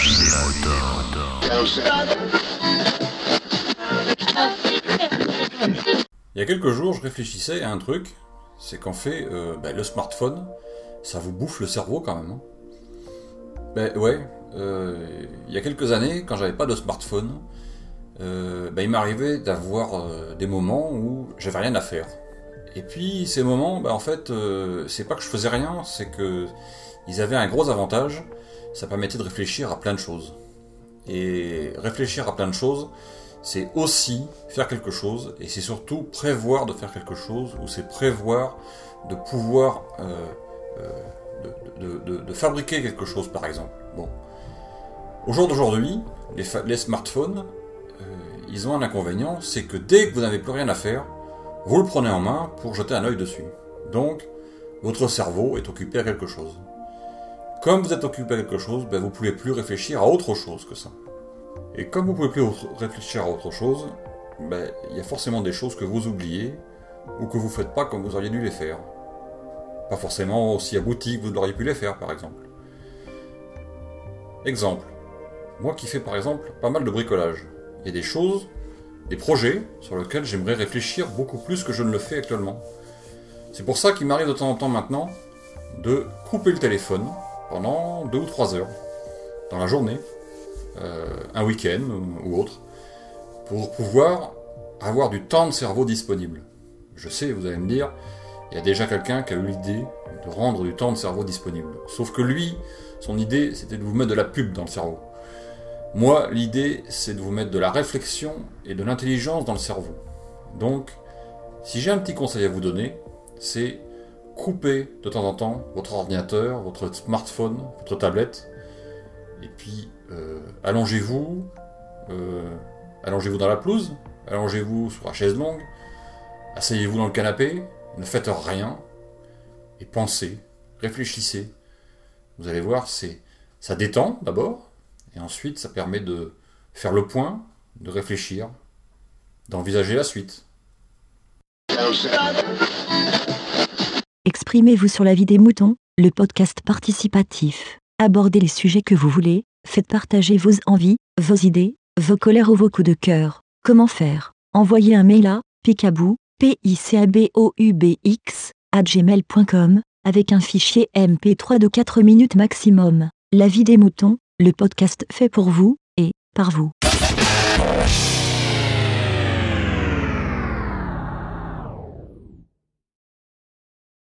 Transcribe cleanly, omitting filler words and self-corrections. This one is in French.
vie des moutons. Il y a quelques jours, je réfléchissais à un truc, c'est qu'en fait, le smartphone, ça vous bouffe le cerveau quand même. Hein. Il y a quelques années, quand j'avais pas de smartphone, il m'arrivait d'avoir des moments où j'avais rien à faire. Et puis ces moments, c'est pas que je faisais rien, c'est que ils avaient un gros avantage, ça permettait de réfléchir à plein de choses. Et réfléchir à plein de choses, c'est aussi faire quelque chose, et c'est surtout prévoir de faire quelque chose, ou c'est prévoir de pouvoir de fabriquer quelque chose, par exemple. Bon. Au jour d'aujourd'hui, les smartphones, ils ont un inconvénient, c'est que dès que vous n'avez plus rien à faire, vous le prenez en main pour jeter un œil dessus. Donc, votre cerveau est occupé à quelque chose. Comme vous êtes occupé à quelque chose, vous ne pouvez plus réfléchir à autre chose que ça. Et comme vous ne pouvez plus réfléchir à autre chose, il y a forcément des choses que vous oubliez ou que vous ne faites pas comme vous auriez dû les faire. Pas forcément aussi abouti que vous auriez pu les faire, par exemple. Exemple. Moi qui fais, par exemple, pas mal de bricolage. Il y a des choses... des projets sur lesquels j'aimerais réfléchir beaucoup plus que je ne le fais actuellement. C'est pour ça qu'il m'arrive de temps en temps maintenant de couper le téléphone pendant 2 ou 3 heures, dans la journée, un week-end ou autre, pour pouvoir avoir du temps de cerveau disponible. Je sais, vous allez me dire, il y a déjà quelqu'un qui a eu l'idée de rendre du temps de cerveau disponible. Sauf que lui, son idée, c'était de vous mettre de la pub dans le cerveau. Moi, l'idée, c'est de vous mettre de la réflexion et de l'intelligence dans le cerveau. Donc, si j'ai un petit conseil à vous donner, c'est couper de temps en temps votre ordinateur, votre smartphone, votre tablette, et puis allongez-vous dans la pelouse, allongez-vous sur la chaise longue, asseyez-vous dans le canapé, ne faites rien, et pensez, réfléchissez. Vous allez voir, ça détend d'abord, et ensuite, ça permet de faire le point, de réfléchir, d'envisager la suite. Exprimez-vous sur la vie des moutons, le podcast participatif. Abordez les sujets que vous voulez, faites partager vos envies, vos idées, vos colères ou vos coups de cœur. Comment faire ? Envoyez un mail à picaboubx@gmail.com avec un fichier MP3 de 4 minutes maximum. La vie des moutons. Le podcast fait pour vous, et par vous.